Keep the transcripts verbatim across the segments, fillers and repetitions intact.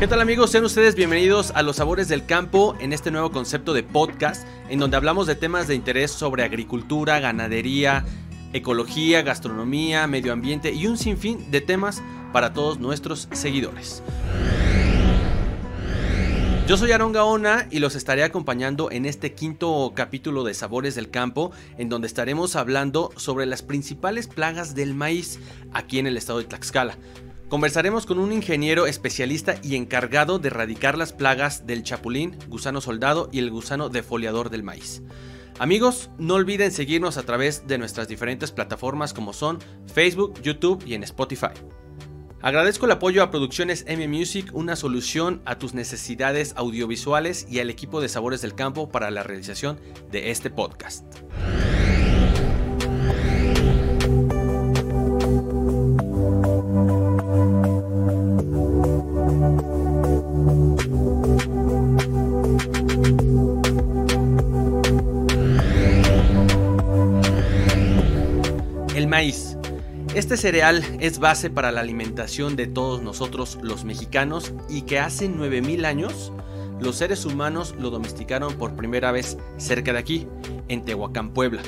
¿Qué tal, amigos? Sean ustedes bienvenidos a Los Sabores del Campo, en este nuevo concepto de podcast en donde hablamos de temas de interés sobre agricultura, ganadería, ecología, gastronomía, medio ambiente y un sinfín de temas para todos nuestros seguidores. Yo soy Aarón Gaona y los estaré acompañando en este quinto capítulo de Sabores del Campo, en donde estaremos hablando sobre las principales plagas del maíz aquí en el estado de Tlaxcala. Conversaremos con un ingeniero especialista y encargado de erradicar las plagas del chapulín, gusano soldado y el gusano defoliador del maíz. Amigos, no olviden seguirnos a través de nuestras diferentes plataformas como son Facebook, YouTube y en Spotify. Agradezco el apoyo a Producciones M Music, una solución a tus necesidades audiovisuales, y al equipo de Sabores del Campo para la realización de este podcast. El maíz. Este cereal es base para la alimentación de todos nosotros los mexicanos, y que hace nueve mil años los seres humanos lo domesticaron por primera vez cerca de aquí, en Tehuacán, Puebla,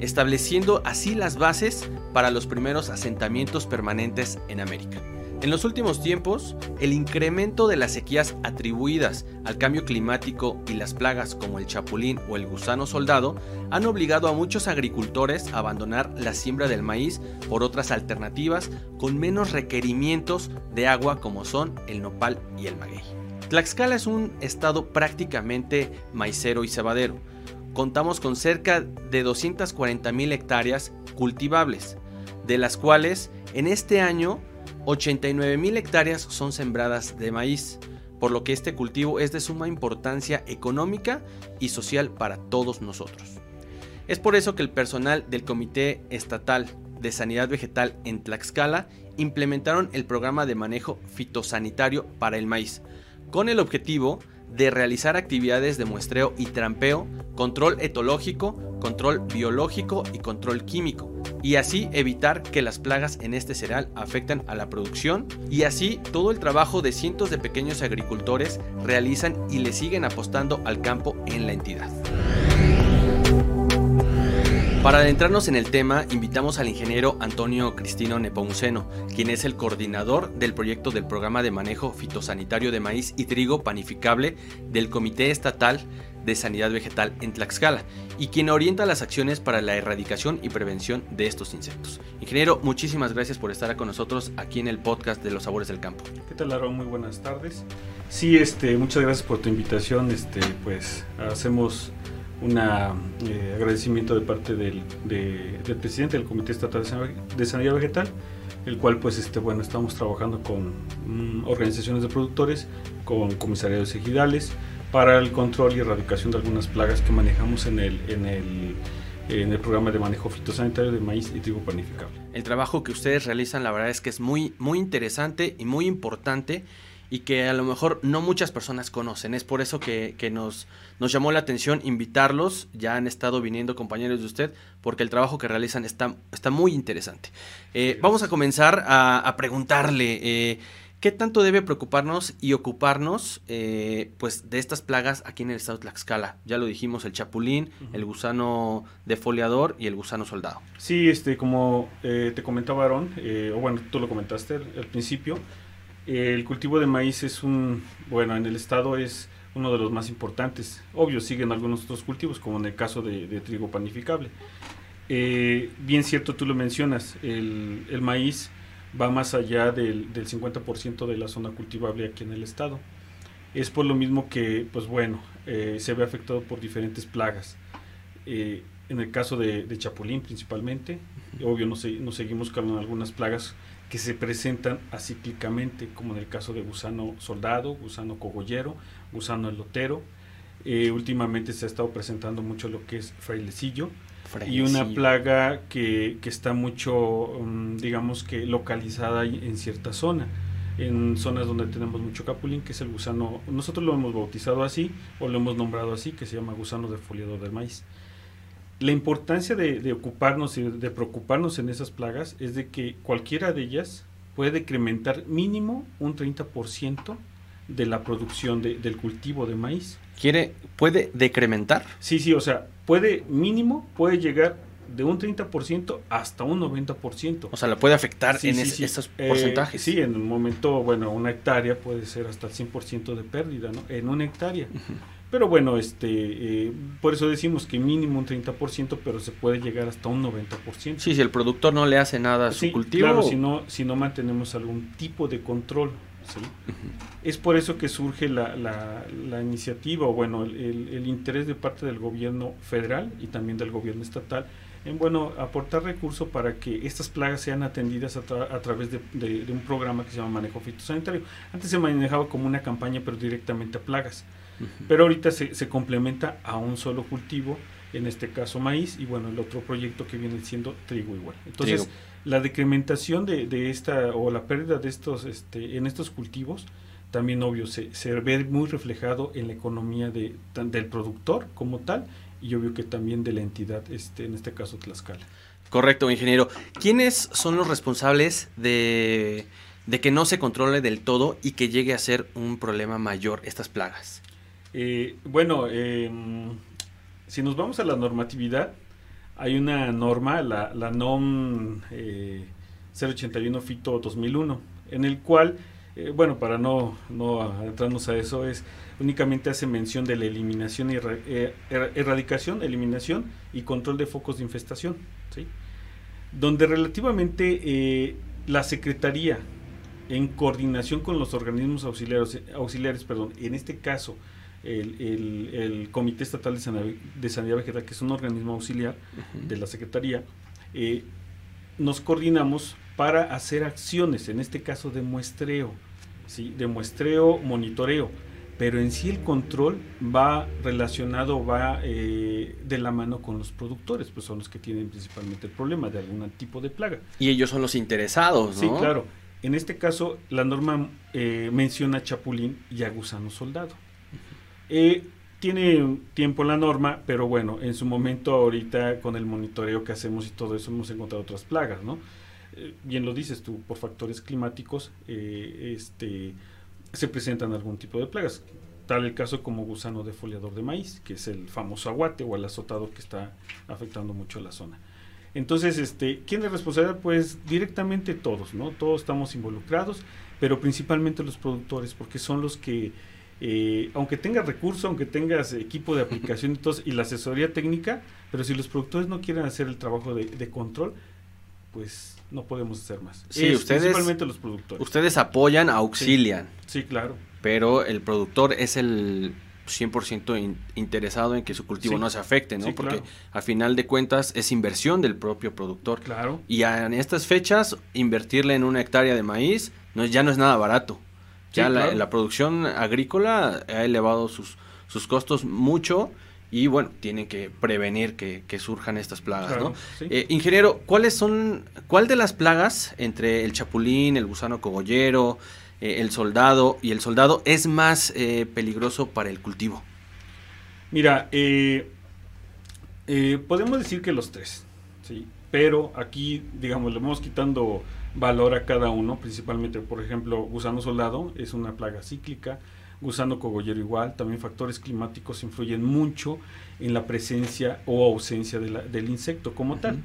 estableciendo así las bases para los primeros asentamientos permanentes en América. En los últimos tiempos, el incremento de las sequías atribuidas al cambio climático y las plagas como el chapulín o el gusano soldado han obligado a muchos agricultores a abandonar la siembra del maíz por otras alternativas con menos requerimientos de agua, como son el nopal y el maguey. Tlaxcala es un estado prácticamente maicero y cebadero. Contamos con cerca de doscientas cuarenta mil hectáreas cultivables, de las cuales en este año ochenta y nueve mil hectáreas son sembradas de maíz, por lo que este cultivo es de suma importancia económica y social para todos nosotros. Es por eso que el personal del Comité Estatal de Sanidad Vegetal en Tlaxcala implementaron el programa de manejo fitosanitario para el maíz, con el objetivo de realizar actividades de muestreo y trampeo, control etológico, control biológico y control químico, y así evitar que las plagas en este cereal afecten a la producción, y así todo el trabajo de cientos de pequeños agricultores realizan y le siguen apostando al campo en la entidad. Para adentrarnos en el tema, invitamos al ingeniero Antonio Cristino Nepomuceno, quien es el coordinador del proyecto del Programa de Manejo Fitosanitario de Maíz y Trigo Panificable del Comité Estatal de Sanidad Vegetal en Tlaxcala, y quien orienta las acciones para la erradicación y prevención de estos insectos. Ingeniero, muchísimas gracias por estar con nosotros aquí en el podcast de Los Sabores del Campo. ¿Qué tal, Aarón? Muy buenas tardes. Sí, este, muchas gracias por tu invitación. Este, pues hacemos un eh, agradecimiento de parte del, de, del presidente del Comité Estatal de Sanidad Vegetal, el cual pues este, bueno, estamos trabajando con mm, organizaciones de productores, con comisariados ejidales, para el control y erradicación de algunas plagas que manejamos en el, en el, en el programa de manejo fitosanitario de maíz y trigo panificable. El trabajo que ustedes realizan, la verdad es que es muy, muy interesante y muy importante, y que a lo mejor no muchas personas conocen. Es por eso que, que nos, nos llamó la atención invitarlos. Ya han estado viniendo compañeros de usted, porque el trabajo que realizan está, está muy interesante. Eh, vamos a comenzar a, a preguntarle eh, qué tanto debe preocuparnos y ocuparnos eh, pues de estas plagas aquí en el estado de Tlaxcala. Ya lo dijimos, el chapulín, uh-huh. el gusano defoliador y el gusano soldado. Sí, este, como eh, te comentaba Aarón, eh, o bueno, tú lo comentaste al, al principio, el cultivo de maíz es un, bueno, en el estado es uno de los más importantes. Obvio, siguen algunos otros cultivos, como en el caso de, de trigo panificable. Eh, bien cierto, tú lo mencionas, el, el maíz va más allá del, del cincuenta por ciento de la zona cultivable aquí en el estado. Es por lo mismo que, pues bueno, eh, se ve afectado por diferentes plagas. Eh, en el caso de, de chapulín principalmente, obvio, nos, nos seguimos con algunas plagas que se presentan acíclicamente, como en el caso de gusano soldado, gusano cogollero, gusano elotero. Eh, últimamente se ha estado presentando mucho lo que es frailecillo, frailecillo. y una plaga que, que está mucho, digamos que localizada en cierta zona, en zonas donde tenemos mucho capulín, que es el gusano, nosotros lo hemos bautizado así, o lo hemos nombrado así, que se llama gusano defoliador del maíz. La importancia de, de ocuparnos y de preocuparnos en esas plagas es de que cualquiera de ellas puede decrementar mínimo un treinta por ciento de la producción de, del cultivo de maíz. ¿Quiere, puede decrementar? Sí, sí, o sea, puede mínimo, puede llegar de un treinta por ciento hasta un noventa por ciento. O sea, ¿la puede afectar sí, en sí, es, sí. esos porcentajes? Eh, sí, en un momento, bueno, una hectárea puede ser hasta el cien por ciento de pérdida, ¿no? En una hectárea. Uh-huh. Pero bueno, este eh, por eso decimos que mínimo un treinta por ciento, pero se puede llegar hasta un noventa por ciento. Sí, si el productor no le hace nada a sí, su cultivo. Claro, si no, si no mantenemos algún tipo de control. ¿Sí? Uh-huh. Es por eso que surge la, la, la iniciativa, o bueno, el, el, el interés de parte del gobierno federal y también del gobierno estatal en, bueno, aportar recursos para que estas plagas sean atendidas a, tra- a través de, de, de un programa que se llama manejo fitosanitario. Antes se manejaba como una campaña, pero directamente a plagas. Uh-huh. Pero ahorita se, se complementa a un solo cultivo, en este caso maíz, y bueno, el otro proyecto que viene siendo trigo igual. Entonces, trigo. La decrementación de, de esta, o la pérdida de estos, este, en estos cultivos, también obvio, se, se ve muy reflejado en la economía de, tan, del productor como tal, y obvio que también de la entidad, este, en este caso Tlaxcala. Correcto, ingeniero. ¿Quiénes son los responsables de, de que no se controle del todo y que llegue a ser un problema mayor estas plagas? Eh, bueno, eh, si nos vamos a la normatividad, hay una norma, la, la NOM eh, cero ochenta y uno FITO dos mil uno, en el cual, eh, bueno, para no, no adentrarnos a eso, es únicamente hace mención de la eliminación, erra, eh, erradicación, eliminación y control de focos de infestación, ¿sí? Donde relativamente eh, la Secretaría, en coordinación con los organismos auxiliares, auxiliares perdón, en este caso, El, el, el Comité Estatal de Sanidad, de Sanidad Vegetal, que es un organismo auxiliar uh-huh. de la Secretaría, eh, nos coordinamos para hacer acciones, en este caso de muestreo, ¿sí? de muestreo, monitoreo, pero en sí el control va relacionado, va eh, de la mano con los productores, pues son los que tienen principalmente el problema de algún tipo de plaga. Y ellos son los interesados, ¿no? Sí, claro. En este caso, la norma eh, menciona chapulín y a gusano soldado. Eh, tiene tiempo la norma, pero bueno, en su momento ahorita con el monitoreo que hacemos y todo eso hemos encontrado otras plagas, ¿no? Eh, bien lo dices tú, por factores climáticos eh, este, se presentan algún tipo de plagas, tal el caso como gusano defoliador de maíz, que es el famoso aguate o el azotador que está afectando mucho la zona. Entonces, este, ¿quién es responsable? Pues directamente todos, ¿no? Todos estamos involucrados, pero principalmente los productores, porque son los que Eh, aunque tengas recursos, aunque tengas equipo de aplicación entonces, y la asesoría técnica, pero si los productores no quieren hacer el trabajo de, de control, pues no podemos hacer más. Sí, es, ustedes, principalmente los productores. Ustedes apoyan, auxilian. Sí, sí, claro. Pero el productor es el cien por ciento in, interesado en que su cultivo sí, no se afecte, ¿no? Sí, porque claro. A final de cuentas es inversión del propio productor. Claro. Y a, en estas fechas, invertirle en una hectárea de maíz no, ya no es nada barato. Ya sí, la, claro. la producción agrícola ha elevado sus, sus costos mucho y bueno, tienen que prevenir que, que surjan estas plagas, claro, ¿no? Sí. Eh, ingeniero, ¿cuáles son, cuál de las plagas entre el chapulín, el gusano cogollero, eh, el soldado y el soldado es más eh, peligroso para el cultivo? Mira, eh, eh, podemos decir que los tres, sí, pero aquí, digamos, le vamos quitando valor a cada uno, principalmente, por ejemplo, gusano soldado es una plaga cíclica, gusano cogollero igual, también factores climáticos influyen mucho en la presencia o ausencia de la, del insecto como uh-huh. tal.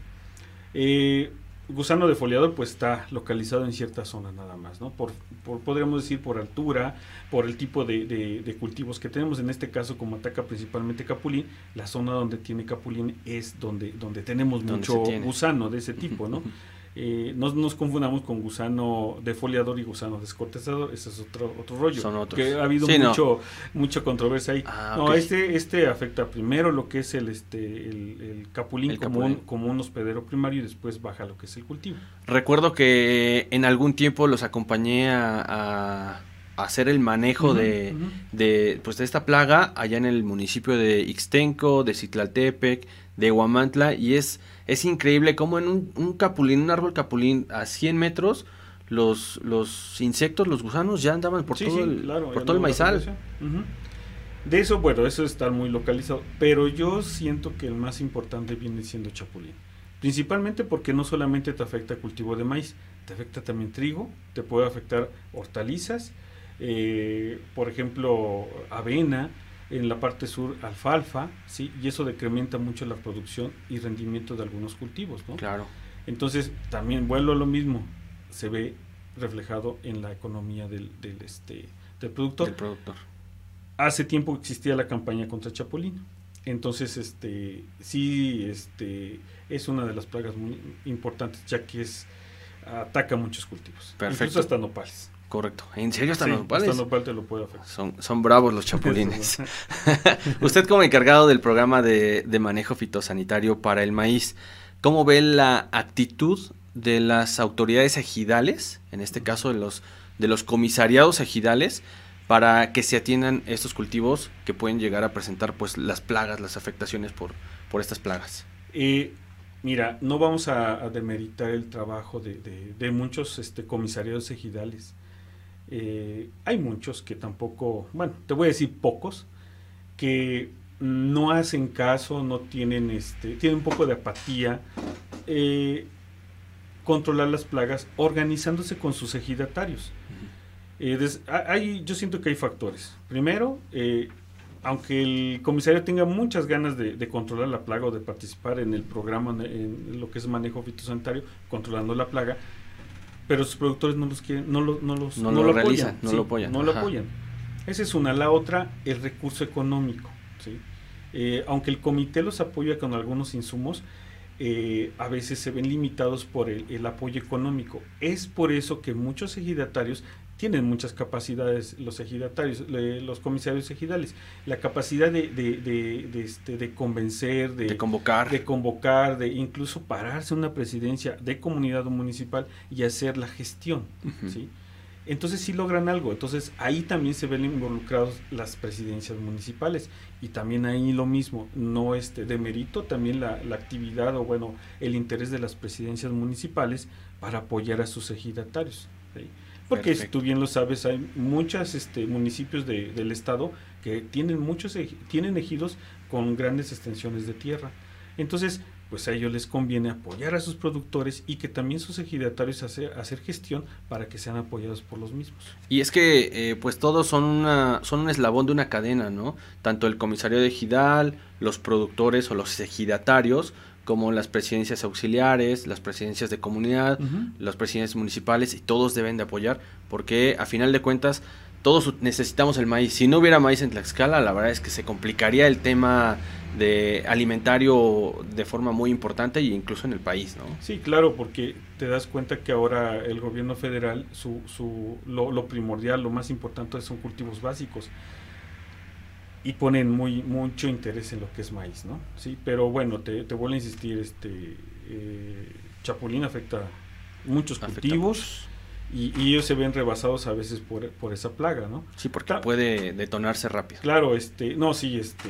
Eh, gusano defoliador pues está localizado en ciertas zonas nada más, ¿no? Por, por podríamos decir por altura, por el tipo de, de, de cultivos que tenemos, en este caso como ataca principalmente capulín, la zona donde tiene capulín es donde, donde tenemos donde mucho gusano de ese tipo, ¿no? Uh-huh. Eh, no nos confundamos con gusano defoliador y gusano descortezador, ese es otro otro rollo. Son otros. Que ha habido sí, mucho no. mucha controversia ahí. Ah, no, okay. este este afecta primero lo que es el este el, el capulín, el como, capulín. Un, como un hospedero primario y después baja lo que es el cultivo. Recuerdo que en algún tiempo los acompañé a, a hacer el manejo uh-huh, de, uh-huh. de pues de esta plaga allá en el municipio de Ixtenco, de Zitlaltepec, de Huamantla, y es es increíble cómo en un, un capulín, un árbol capulín a cien metros, los los insectos, los gusanos ya andaban por sí, todo sí, el claro, por todo el maizal. Uh-huh. De eso, bueno, eso está muy localizado, pero yo siento que el más importante viene siendo chapulín, principalmente porque no solamente te afecta cultivo de maíz, te afecta también trigo, te puede afectar hortalizas, eh, por ejemplo, avena, en la parte sur alfalfa, sí, y eso decrementa mucho la producción y rendimiento de algunos cultivos, ¿no? Claro. Entonces, también vuelvo a lo mismo, se ve reflejado en la economía del, del, este, del productor. Del productor. Hace tiempo existía la campaña contra el chapulín. Entonces, este, sí, este, es una de las plagas muy importantes, ya que es, ataca muchos cultivos. Perfecto. Incluso hasta nopales. Correcto. ¿En serio hasta sí, nopales? Hasta nopal te lo puede afectar. Son, son bravos los chapulines. Usted, como encargado del programa de, de manejo fitosanitario para el maíz, ¿cómo ve la actitud de las autoridades ejidales, en este caso de los, de los comisariados ejidales, para que se atiendan estos cultivos que pueden llegar a presentar, pues, las plagas, las afectaciones por, por estas plagas? Eh, mira, no vamos a, a demeritar el trabajo de, de, de muchos este, comisariados ejidales. Eh, hay muchos que tampoco, bueno, te voy a decir pocos, que no hacen caso, no tienen, este, tienen un poco de apatía, eh, controlar las plagas organizándose con sus ejidatarios. Uh-huh. Eh, des, hay, yo siento que hay factores. Primero, eh, aunque el comisario tenga muchas ganas de, de controlar la plaga o de participar en el programa, en, en lo que es manejo fitosanitario, controlando la plaga, pero sus productores no los quieren, no lo, no los, no no lo, lo realizan, apoyan, no sí, lo apoyan, no lo apoyan. Esa es una. La otra, el recurso económico, sí. Eh, aunque el comité los apoya con algunos insumos, Eh, a veces se ven limitados por el, el apoyo económico. Es por eso que muchos ejidatarios tienen muchas capacidades, los ejidatarios, le, los comisarios ejidales, la capacidad de, de, de, de, este, de convencer, de, de convocar, de convocar, de incluso pararse una presidencia de comunidad o municipal y hacer la gestión, uh-huh. ¿sí? Entonces sí logran algo. Entonces ahí también se ven involucrados las presidencias municipales, y también ahí lo mismo, no este demerito también la, la actividad o bueno el interés de las presidencias municipales para apoyar a sus ejidatarios, ¿sí? Porque Perfecto. Si tú bien lo sabes, hay muchos este, municipios de, del estado que tienen muchos tienen ejidos con grandes extensiones de tierra. Entonces, pues a ellos les conviene apoyar a sus productores y que también sus ejidatarios hacer, hacer gestión para que sean apoyados por los mismos. Y es que eh, pues todos son una son un eslabón de una cadena, ¿no? Tanto el comisario de ejidal, los productores o los ejidatarios, como las presidencias auxiliares, las presidencias de comunidad, uh-huh. las presidencias municipales, y todos deben de apoyar, porque a final de cuentas todos necesitamos el maíz. Si no hubiera maíz en Tlaxcala, la verdad es que se complicaría el tema de alimentario de forma muy importante, e incluso en el país, ¿no? Sí, claro, porque te das cuenta que ahora el gobierno federal, su, su, lo, lo primordial, lo más importante son cultivos básicos, y ponen muy mucho interés en lo que es maíz, ¿no? Sí, pero bueno, te, te vuelvo a insistir, este eh, chapulín afecta muchos cultivos. Afectamos. Y, y ellos se ven rebasados a veces por, por esa plaga, ¿no? Sí, porque Ta- puede detonarse rápido. Claro, este, no, sí, este,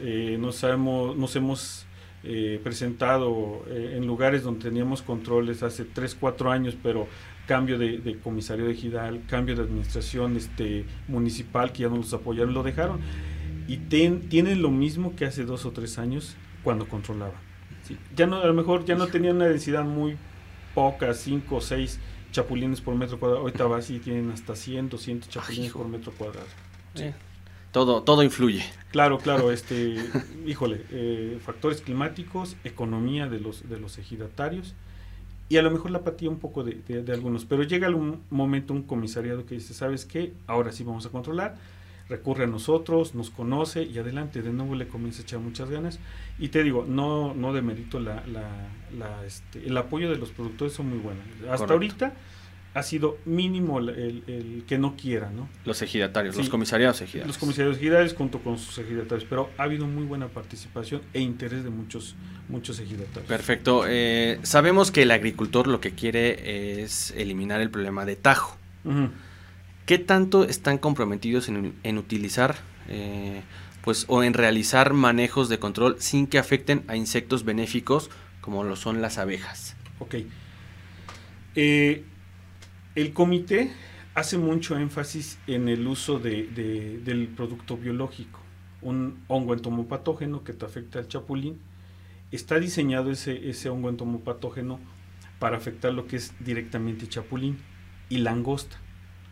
eh, nos hemos, nos hemos eh, presentado eh, en lugares donde teníamos controles hace tres, cuatro años, pero cambio de, de comisario de ejidal, cambio de administración este, municipal, que ya no los apoyaron, lo dejaron, y ten, tienen lo mismo que hace dos o tres años cuando controlaban. ¿Sí? Ya no, a lo mejor ya no tenían una densidad muy poca, cinco o seis chapulines por metro cuadrado. Ahorita va así, tienen hasta cien, doscientos chapulines Ay, por metro cuadrado. Sí. Eh, todo, todo influye. Claro, claro, este, híjole, eh, factores climáticos, economía de los, de los ejidatarios, y a lo mejor la apatía un poco de, de, de algunos, pero llega un momento un comisariado que dice, ¿sabes qué? Ahora sí vamos a controlar, recurre a nosotros, nos conoce, y adelante, de nuevo le comienza a echar muchas ganas, y te digo, no no demerito la, la, la, este, el apoyo de los productores, son muy buenos, hasta Correcto. Ahorita ha sido mínimo el, el, el que no quiera, ¿no? Los ejidatarios, sí, los comisariados ejidales. Los comisariados ejidales junto con sus ejidatarios, pero ha habido muy buena participación e interés de muchos, muchos ejidatarios. Perfecto. Eh, sabemos que el agricultor lo que quiere es eliminar el problema de tajo. Uh-huh. ¿Qué tanto están comprometidos en, en utilizar eh, pues, o en realizar manejos de control sin que afecten a insectos benéficos como lo son las abejas? Ok. Eh, el comité hace mucho énfasis en el uso de, de, del producto biológico, un hongo entomopatógeno que te afecta al chapulín. Está diseñado ese, ese hongo entomopatógeno para afectar lo que es directamente chapulín y langosta.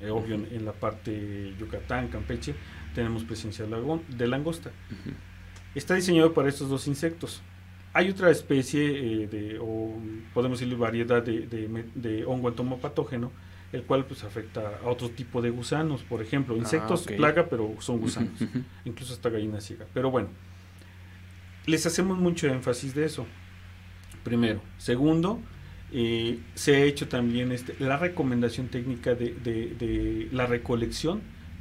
eh, obvio en la parte Yucatán, Campeche, tenemos presencia de langosta. Uh-huh. Está diseñado para estos dos insectos. Hay otra especie, eh, de, o podemos decirle variedad de, de, de hongo entomopatógeno, el cual pues afecta a otro tipo de gusanos, por ejemplo, insectos, ah, okay. plaga, pero son gusanos, uh-huh, uh-huh. incluso hasta gallina ciega. Pero bueno, les hacemos mucho énfasis de eso, primero. Segundo, eh, se ha hecho también este, la recomendación técnica de, de, de la recolección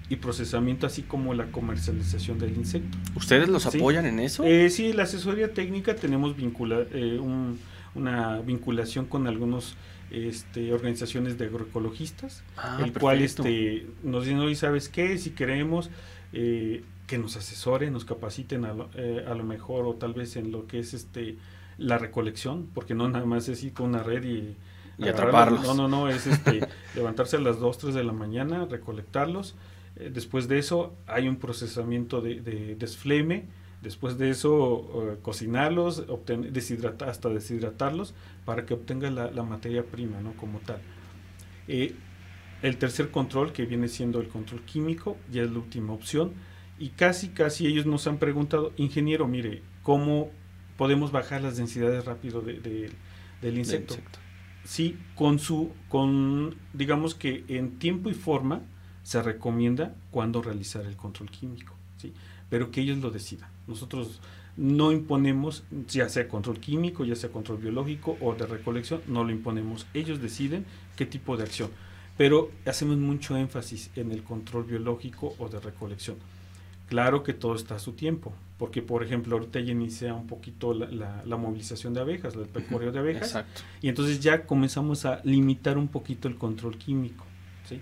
y procesamiento, así como la comercialización del insecto. ¿Ustedes los ¿Sí? apoyan en eso? Eh, sí, la asesoría técnica tenemos vincula, eh, un, una vinculación con algunos este, organizaciones de agroecologistas, ah, el perfecto. cual este, nos dicen, hoy ¿sabes qué? Si queremos eh, que nos asesoren, nos capaciten a lo, eh, a lo mejor, o tal vez en lo que es este la recolección, porque no nada más es ir con una red y, y atraparlos. No, no, no, es este, levantarse a las dos, tres de la mañana, recolectarlos. Después de eso hay un procesamiento de, de desfleme, después de eso eh, cocinarlos, obten, deshidrata, hasta deshidratarlos para que obtenga la, la materia prima, ¿no? Como tal. Eh, el tercer control, que viene siendo el control químico, ya es la última opción, y casi casi ellos nos han preguntado, ingeniero, mire, ¿cómo podemos bajar las densidades rápido de, de, del insecto? insecto. Sí, con su, con digamos que en tiempo y forma, se recomienda cuándo realizar el control químico, ¿sí? Pero que ellos lo decidan. Nosotros no imponemos, ya sea control químico, ya sea control biológico o de recolección, no lo imponemos. Ellos deciden qué tipo de acción, pero hacemos mucho énfasis en el control biológico o de recolección. Claro que todo está a su tiempo, porque por ejemplo ahorita ya inicia un poquito la, la, la movilización de abejas, el percorreo de abejas, Exacto. y entonces ya comenzamos a limitar un poquito el control químico, ¿sí?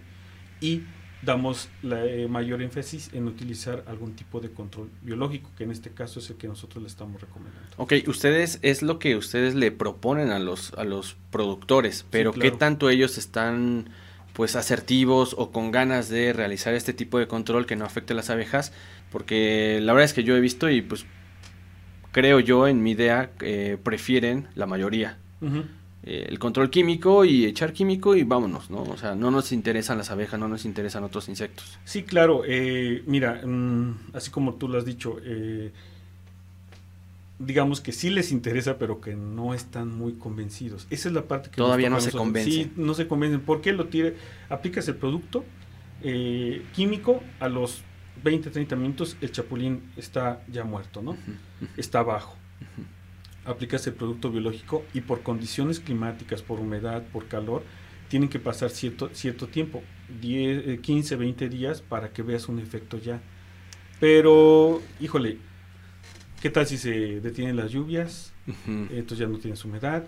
Y damos la, eh, mayor énfasis en utilizar algún tipo de control biológico, que en este caso es el que nosotros le estamos recomendando. Ok, ustedes, es lo que ustedes le proponen a los, a los productores, pero sí, claro. ¿qué tanto ellos están pues asertivos o con ganas de realizar este tipo de control que no afecte a las abejas? Porque la verdad es que yo he visto y pues creo yo en mi idea eh, prefieren la mayoría. Uh-huh. El control químico y echar químico y vámonos, ¿no? O sea, no nos interesan las abejas, no nos interesan otros insectos. Sí, claro, eh, mira, mmm, así como tú lo has dicho, eh, digamos que sí les interesa, pero que no están muy convencidos. Esa es la parte que... Todavía no se convencen. Sí, no se convencen. ¿Por qué lo tira? Aplicas el producto eh, químico, a los veinte, treinta minutos el chapulín está ya muerto, ¿no? Uh-huh, uh-huh. Está abajo. Uh-huh. Aplicas el producto biológico y por condiciones climáticas, por humedad, por calor, tienen que pasar cierto, cierto tiempo, diez, quince, veinte días para que veas un efecto ya. Pero, híjole, ¿qué tal si se detienen las lluvias? Uh-huh. Entonces ya no tienes humedad,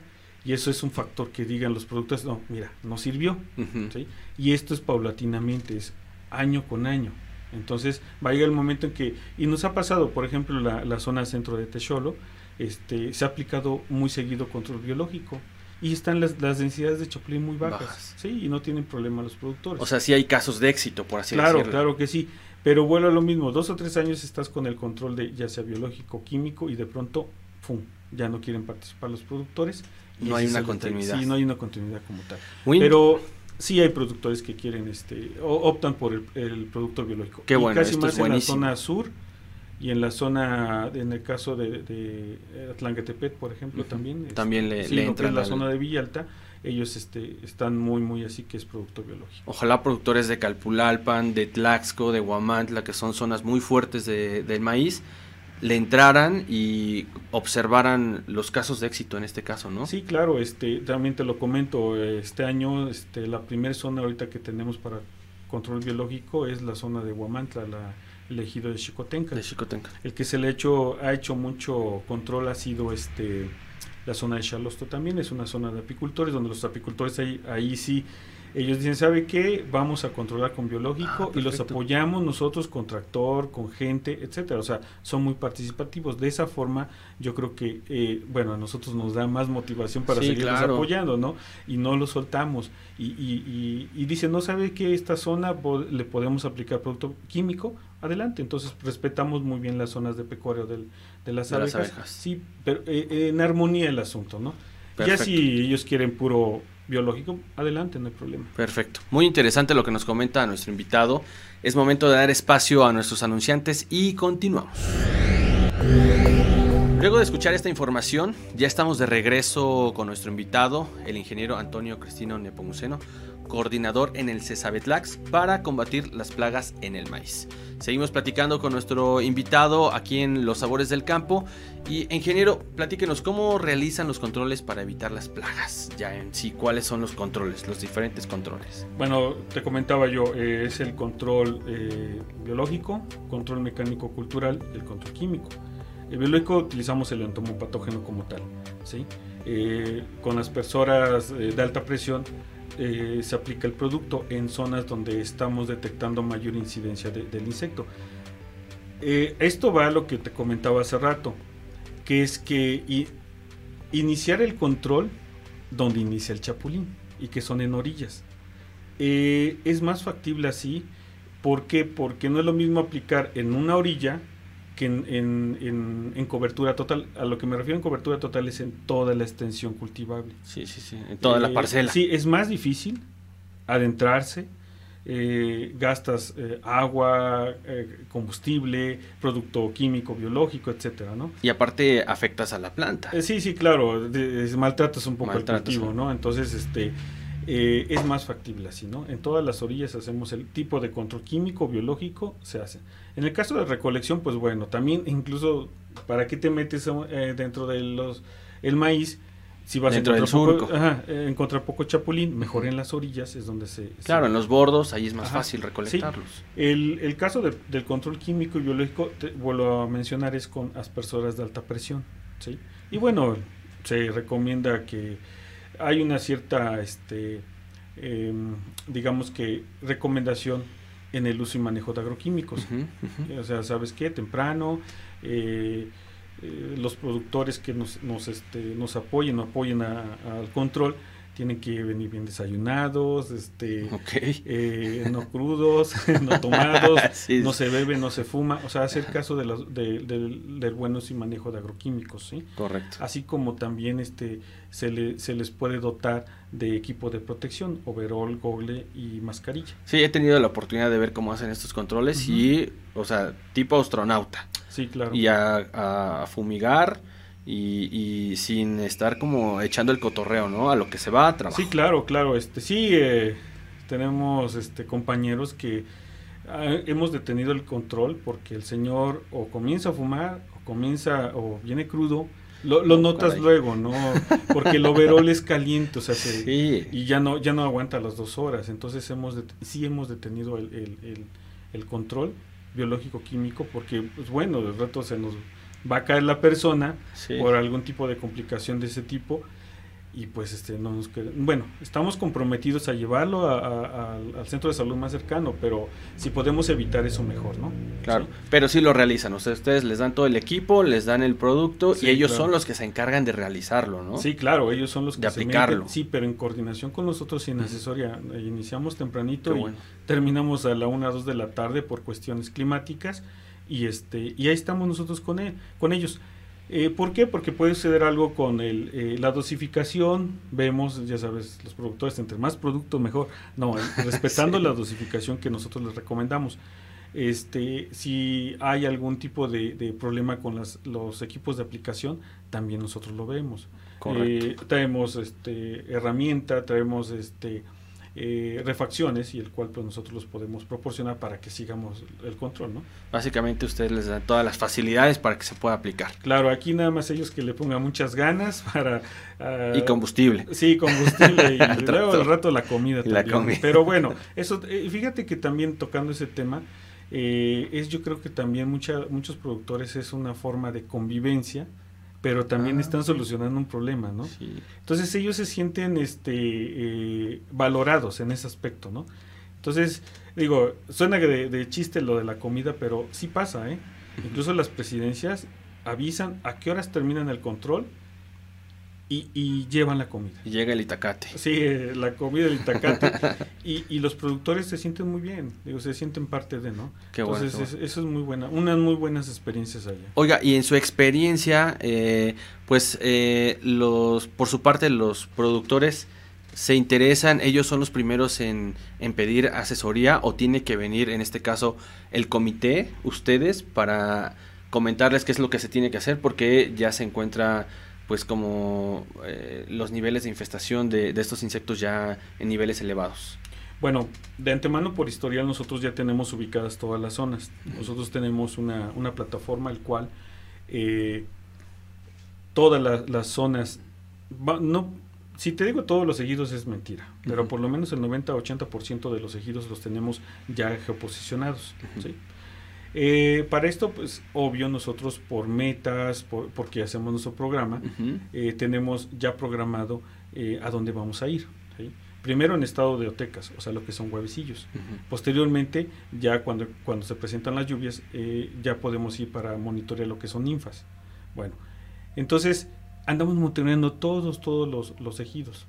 y eso es un factor que digan los productores, no, mira, no sirvió. Uh-huh. ¿Sí? Y esto es paulatinamente, es año con año. Entonces va a llegar el momento en que, y nos ha pasado, por ejemplo, la, la zona centro de Texolo, Este, se ha aplicado muy seguido control biológico y están las, las densidades de chapulín muy bajas, bajas. ¿Sí? Y no tienen problema los productores. O sea, sí hay casos de éxito, por así claro, decirlo. Claro, claro que sí, pero vuelve a lo mismo, dos o tres años estás con el control de ya sea biológico, químico, y de pronto, ¡fum!, ya no quieren participar los productores. Y no hay una continuidad. Sí, no hay una continuidad como tal. Muy pero... Sí hay productores que quieren, este, o, optan por el, el producto biológico. Qué bueno, y casi esto más es buenísimo. En la zona sur y en la zona, en el caso de, de Atlangatepec, por ejemplo, uh-huh. también. También este, le, sí, le entran. En la al... zona de Villa Alta, ellos este, están muy, muy así que es producto biológico. Ojalá productores de Calpulalpan, de Tlaxco, de Huamantla, que son zonas muy fuertes de, del maíz, le entraran y observaran los casos de éxito en este caso, ¿no? Sí, claro, este, también te lo comento, este año este, la primera zona ahorita que tenemos para control biológico es la zona de Huamantla, la, el ejido de Xicotenca. De Xicotenca. El que se le ha hecho, ha hecho mucho control ha sido este, la zona de Xalosto también, es una zona de apicultores, donde los apicultores ahí, ahí sí, ellos dicen, ¿sabe qué? Vamos a controlar con biológico ah, y los apoyamos nosotros con tractor, con gente, etcétera. O sea, son muy participativos. De esa forma, yo creo que, eh, bueno, a nosotros nos da más motivación para sí, seguirlos claro. apoyando, ¿no? Y no los soltamos. Y, y, y, y dicen, ¿no sabe qué? Esta zona le podemos aplicar producto químico, adelante. Entonces, respetamos muy bien las zonas de pecuario del, de las, de abejas. las abejas. Sí, pero eh, en armonía el asunto, ¿no? Perfecto. Ya si ellos quieren puro biológico, adelante, no hay problema. Perfecto, muy interesante lo que nos comenta nuestro invitado. Es momento de dar espacio a nuestros anunciantes y continuamos. Luego de escuchar esta información, ya estamos de regreso con nuestro invitado, el ingeniero Antonio Cristino Nepomuceno, coordinador en el CESABETLAX para combatir las plagas en el maíz. Seguimos platicando con nuestro invitado aquí en Los Sabores del Campo. Y, ingeniero, platíquenos cómo realizan los controles para evitar las plagas, ya en sí, cuáles son los controles, los diferentes controles. Bueno, te comentaba yo, eh, es el control eh, biológico, control mecánico-cultural y el control químico. El biológico utilizamos el entomopatógeno como tal, ¿sí? Eh, con aspersoras eh, de alta presión eh, se aplica el producto en zonas donde estamos detectando mayor incidencia de, del insecto. Eh, esto va a lo que te comentaba hace rato, que es que i- iniciar el control donde inicia el chapulín y que son en orillas. Eh, es más factible así. ¿Por qué? Porque no es lo mismo aplicar en una orilla que en, en, en, en cobertura total. A lo que me refiero en cobertura total es en toda la extensión cultivable. Sí, sí, sí, en toda eh, la parcela. Sí, es más difícil adentrarse, eh, gastas eh, agua, eh, combustible, producto químico, biológico, etcétera, ¿no? Y aparte afectas a la planta. Eh, sí, sí, claro, de, de, maltratas un poco maltratas el cultivo, ¿no? Entonces, este... Eh, es más factible así, ¿no? En todas las orillas hacemos el tipo de control químico, biológico, se hace. En el caso de recolección, pues bueno, también incluso, ¿para qué te metes eh, dentro de los el maíz? Si vas dentro del surco. Ajá, eh, encontrar poco chapulín, mejor en las orillas es donde se... Claro, se... en los bordos, ahí es más ajá, fácil recolectarlos. Sí. El, el caso de, del control químico y biológico, te vuelvo a mencionar, es con aspersoras de alta presión, ¿sí? Y bueno, se recomienda que... Hay una cierta, este, eh, digamos que recomendación en el uso y manejo de agroquímicos. Uh-huh, uh-huh. O sea, ¿sabes qué? Temprano, eh, eh, los productores que nos, nos, este, nos apoyen o apoyen al control tienen que venir bien desayunados, este, okay. eh, no crudos, no tomados, sí. No se bebe, no se fuma. O sea, hacer caso de los, de, de, del buen uso y manejo de agroquímicos, ¿sí? Correcto. Así como también este se, le, se les puede dotar de equipo de protección, overol, gogle y mascarilla. Sí, he tenido la oportunidad de ver cómo hacen estos controles uh-huh. y, o sea, tipo astronauta. Sí, claro. Y a, a fumigar... Y, y sin estar como echando el cotorreo, ¿no? A lo que se va a trabajar. Sí, claro, claro. Este, sí, eh, tenemos este, compañeros que eh, hemos detenido el control porque el señor o comienza a fumar o comienza o viene crudo. Lo, lo notas caray. Luego, ¿no? Porque el overol es caliente, o sea, se, sí. y ya no ya no aguanta las dos horas. Entonces hemos det- sí hemos detenido el, el, el, el control biológico-químico porque, pues bueno, de rato se nos... va a caer la persona sí. por algún tipo de complicación de ese tipo y pues este no nos queda. Bueno, estamos comprometidos a llevarlo a, a, a, al centro de salud más cercano, pero si podemos evitar eso mejor, ¿no? Claro, sí. Pero sí lo realizan, o sea, ustedes les dan todo el equipo, les dan el producto sí, y ellos claro. son los que se encargan de realizarlo, ¿no? Sí, claro, ellos son los que de se aplicarlo. Meten, sí, pero en coordinación con nosotros y en asesoría, iniciamos tempranito bueno. y terminamos a la una o dos de la tarde por cuestiones climáticas. Y este y ahí estamos nosotros con él, con ellos. Eh, ¿Por qué? Porque puede suceder algo con el, eh, la dosificación. Vemos, ya sabes, los productores, entre más productos mejor. No, respetando sí. la dosificación que nosotros les recomendamos. Este, si hay algún tipo de, de problema con las, los equipos de aplicación, también nosotros lo vemos. Correcto. Eh, traemos este, herramienta, traemos... este Eh, refacciones y el cual pues nosotros los podemos proporcionar para que sigamos el control, ¿no? Básicamente ustedes les dan todas las facilidades para que se pueda aplicar. Claro, aquí nada más ellos que le pongan muchas ganas para... Uh, y combustible. Sí, combustible y luego al rato la comida y también. La comida. Pero bueno, eso, eh, fíjate que también tocando ese tema, eh, es yo creo que también mucha, muchos productores es una forma de convivencia, pero también ah, están solucionando un problema, ¿no? Sí. Entonces ellos se sienten este eh, valorados en ese aspecto, ¿no? Entonces, digo, suena de, de chiste lo de la comida, pero sí pasa, ¿eh? Uh-huh. Incluso las presidencias avisan a qué horas terminan el control y, y llevan la comida. Y llega el itacate. Sí, eh, la comida, el itacate. y, y los productores se sienten muy bien, digo, se sienten parte de, ¿no? Qué Entonces, bueno, es, bueno. eso es muy buena, unas muy buenas experiencias allá. Oiga, y en su experiencia, eh, pues, eh, los por su parte, los productores se interesan, ellos son los primeros en, en pedir asesoría, o tiene que venir en este caso el comité, ustedes, para comentarles qué es lo que se tiene que hacer, porque ya se encuentra pues como eh, los niveles de infestación de, de estos insectos ya en niveles elevados? Bueno, de antemano por historial nosotros ya tenemos ubicadas todas las zonas. Nosotros tenemos una, una plataforma el cual eh, todas la, las zonas, va, no, si te digo todos los ejidos es mentira, uh-huh. pero por lo menos el noventa a ochenta por ciento de los ejidos los tenemos ya geoposicionados, uh-huh. ¿sí? Eh, para esto, pues, obvio, nosotros por metas, por, porque hacemos nuestro programa, uh-huh. eh, tenemos ya programado eh, a dónde vamos a ir, ¿sí? Primero en estado de otecas, o sea, lo que son huevecillos. Uh-huh. Posteriormente, ya cuando, cuando se presentan las lluvias, eh, ya podemos ir para monitorear lo que son ninfas. Bueno, entonces, andamos monitoreando todos, todos los, los ejidos.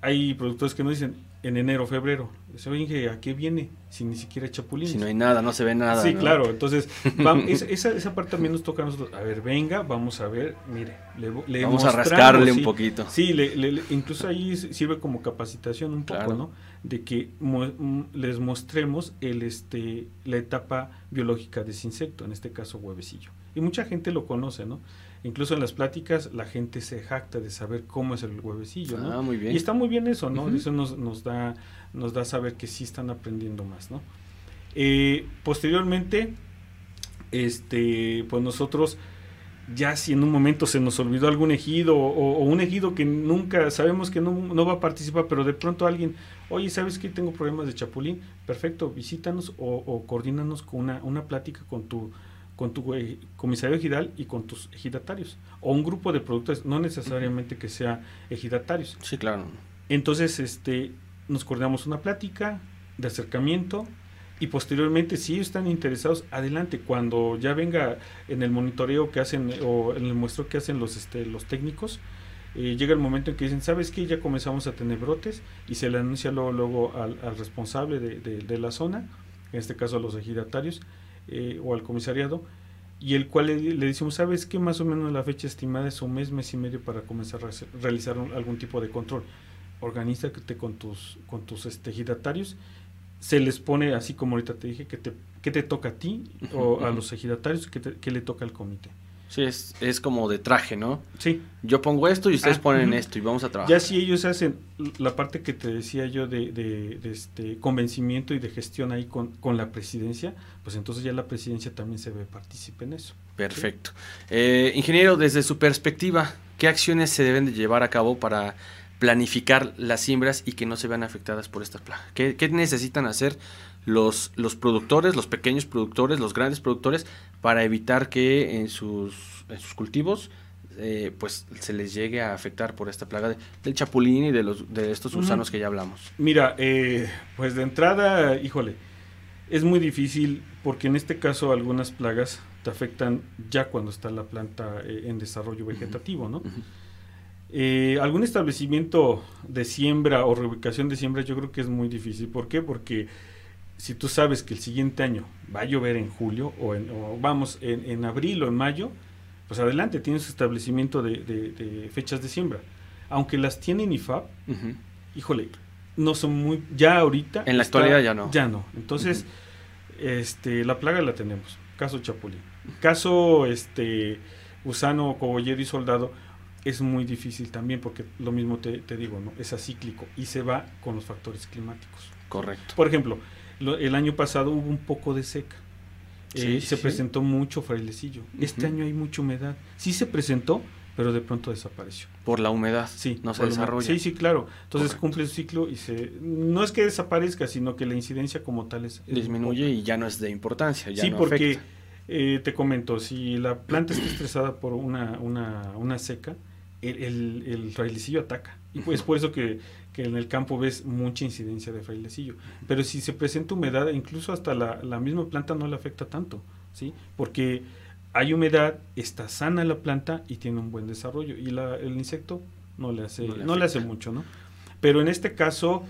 Hay productores que nos dicen, en enero, febrero, se ven que a qué viene, si ni siquiera hay chapulines. Si no hay nada, no se ve nada. Sí, ¿no? Claro, entonces, vamos, es, esa, esa parte también nos toca a nosotros, a ver, venga, vamos a ver, mire, le, le vamos a rascarle sí, un poquito. Sí, le, le, le, incluso ahí sirve como capacitación un poco, claro. ¿no? De que mo, les mostremos el este la etapa biológica de ese insecto, en este caso huevecillo. Y mucha gente lo conoce, ¿no? Incluso en las pláticas la gente se jacta de saber cómo es el huevecillo, ¿no? Ah, muy bien. Y está muy bien eso, ¿no? Uh-huh. Eso nos, nos, da, nos da saber que sí están aprendiendo más, ¿no? Eh, posteriormente, este, pues nosotros ya si en un momento se nos olvidó algún ejido o, o un ejido que nunca sabemos que no, no va a participar, pero de pronto alguien, oye, ¿sabes qué? Tengo problemas de chapulín. Perfecto, visítanos o, o coordínanos con una, una plática con tu... con tu comisario ejidal y con tus ejidatarios, o un grupo de productores, no necesariamente que sea ejidatarios. Sí, claro. Entonces, este, nos coordinamos una plática de acercamiento y posteriormente, si están interesados, adelante, cuando ya venga en el monitoreo que hacen o en el muestreo que hacen los, este, los técnicos, eh, llega el momento en que dicen, ¿sabes qué? Ya comenzamos a tener brotes y se le anuncia luego, luego al, al responsable de, de, de la zona, en este caso a los ejidatarios, Eh, o al comisariado, y el cual le, le decimos, ¿sabes qué? Más o menos la fecha estimada es un mes, mes y medio para comenzar a realizar un, algún tipo de control. Organízate con tus con tus este, ejidatarios, se les pone así como ahorita te dije, que te, que te toca a ti uh-huh, o uh-huh. a los ejidatarios, que, te, que le toca al comité. Sí, es, es como de traje, ¿no? Sí. Yo pongo esto y ustedes ah, ponen uh-huh. esto y vamos a trabajar. Ya si ellos hacen la parte que te decía yo de, de, de este convencimiento y de gestión ahí con, con la presidencia, pues entonces ya la presidencia también se ve partícipe en eso. Perfecto. ¿Sí? Eh, ingeniero, desde su perspectiva, ¿qué acciones se deben de llevar a cabo para planificar las siembras y que no se vean afectadas por estas plagas? ¿Qué, qué necesitan hacer los, los productores, los pequeños productores, los grandes productores, para evitar que en sus, en sus cultivos eh, pues se les llegue a afectar por esta plaga de, del chapulín y de los de estos gusanos uh-huh. que ya hablamos? Mira, eh, pues de entrada, híjole, es muy difícil porque en este caso algunas plagas te afectan ya cuando está la planta eh, en desarrollo vegetativo, uh-huh. ¿no? Uh-huh. Eh, algún establecimiento de siembra o reubicación de siembra yo creo que es muy difícil. ¿Por qué? Porque si tú sabes que el siguiente año va a llover en julio o, en, o vamos en, en abril o en mayo, pues adelante, tienes establecimiento de, de, de fechas de siembra. Aunque las tiene INIFAP, uh-huh. híjole, no son muy, ya ahorita. En la está, actualidad ya no. Ya no. Entonces, uh-huh. este, la plaga la tenemos. Caso chapulín. Caso este gusano, cogollero y soldado. Es muy difícil también porque lo mismo te, te digo, ¿no? Es acíclico y se va con los factores climáticos. Correcto. Por ejemplo, Lo, el año pasado hubo un poco de seca, sí, eh, sí, se presentó sí. mucho frailecillo, uh-huh. este año hay mucha humedad, sí se presentó, pero de pronto desapareció. Por la humedad, sí, no se desarrolla. Sí, sí, claro, entonces Correcto. Cumple su ciclo y se, no es que desaparezca, sino que la incidencia como tal es... disminuye y ya no es de importancia, ya sí, no afecta. Sí, porque, eh, te comento, si la planta está estresada por una, una, una seca, el, el, el frailecillo ataca, y pues por eso que... que en el campo ves mucha incidencia de frailecillo, pero si se presenta humedad, incluso hasta la, la misma planta no le afecta tanto, ¿sí? Porque hay humedad, está sana la planta y tiene un buen desarrollo, y la, el insecto no le hace, no le no le hace mucho, ¿no? Pero en este caso,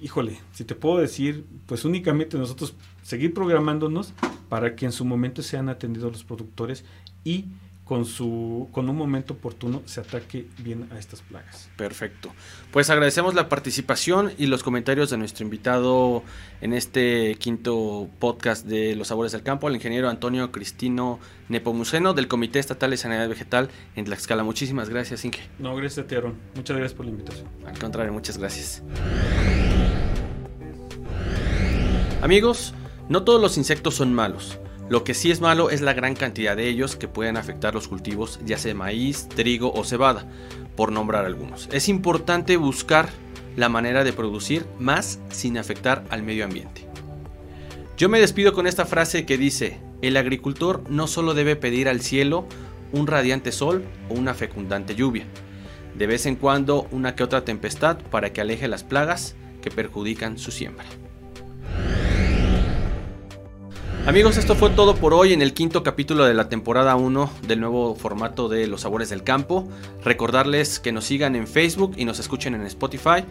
híjole, si te puedo decir, pues únicamente nosotros seguir programándonos para que en su momento sean atendidos los productores y con su con un momento oportuno se ataque bien a estas plagas. Perfecto. Pues agradecemos la participación y los comentarios de nuestro invitado en este quinto podcast de Los Sabores del Campo, el ingeniero Antonio Cristino Nepomuceno, del Comité Estatal de Sanidad Vegetal en Tlaxcala. Muchísimas gracias, Inge. No, gracias a ti, Aarón. Muchas gracias por la invitación. Al contrario, muchas gracias. Amigos, no todos los insectos son malos. Lo que sí es malo es la gran cantidad de ellos que pueden afectar los cultivos, ya sea maíz, trigo o cebada, por nombrar algunos. Es importante buscar la manera de producir más sin afectar al medio ambiente. Yo me despido con esta frase que dice: el agricultor no solo debe pedir al cielo un radiante sol o una fecundante lluvia, de vez en cuando una que otra tempestad para que aleje las plagas que perjudican su siembra. Amigos, esto fue todo por hoy en el quinto capítulo de la temporada uno del nuevo formato de Los Sabores del Campo. Recordarles que nos sigan en Facebook y nos escuchen en Spotify.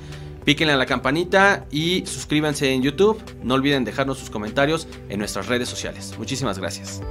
Píquenle a la campanita y suscríbanse en YouTube. No olviden dejarnos sus comentarios en nuestras redes sociales. Muchísimas gracias.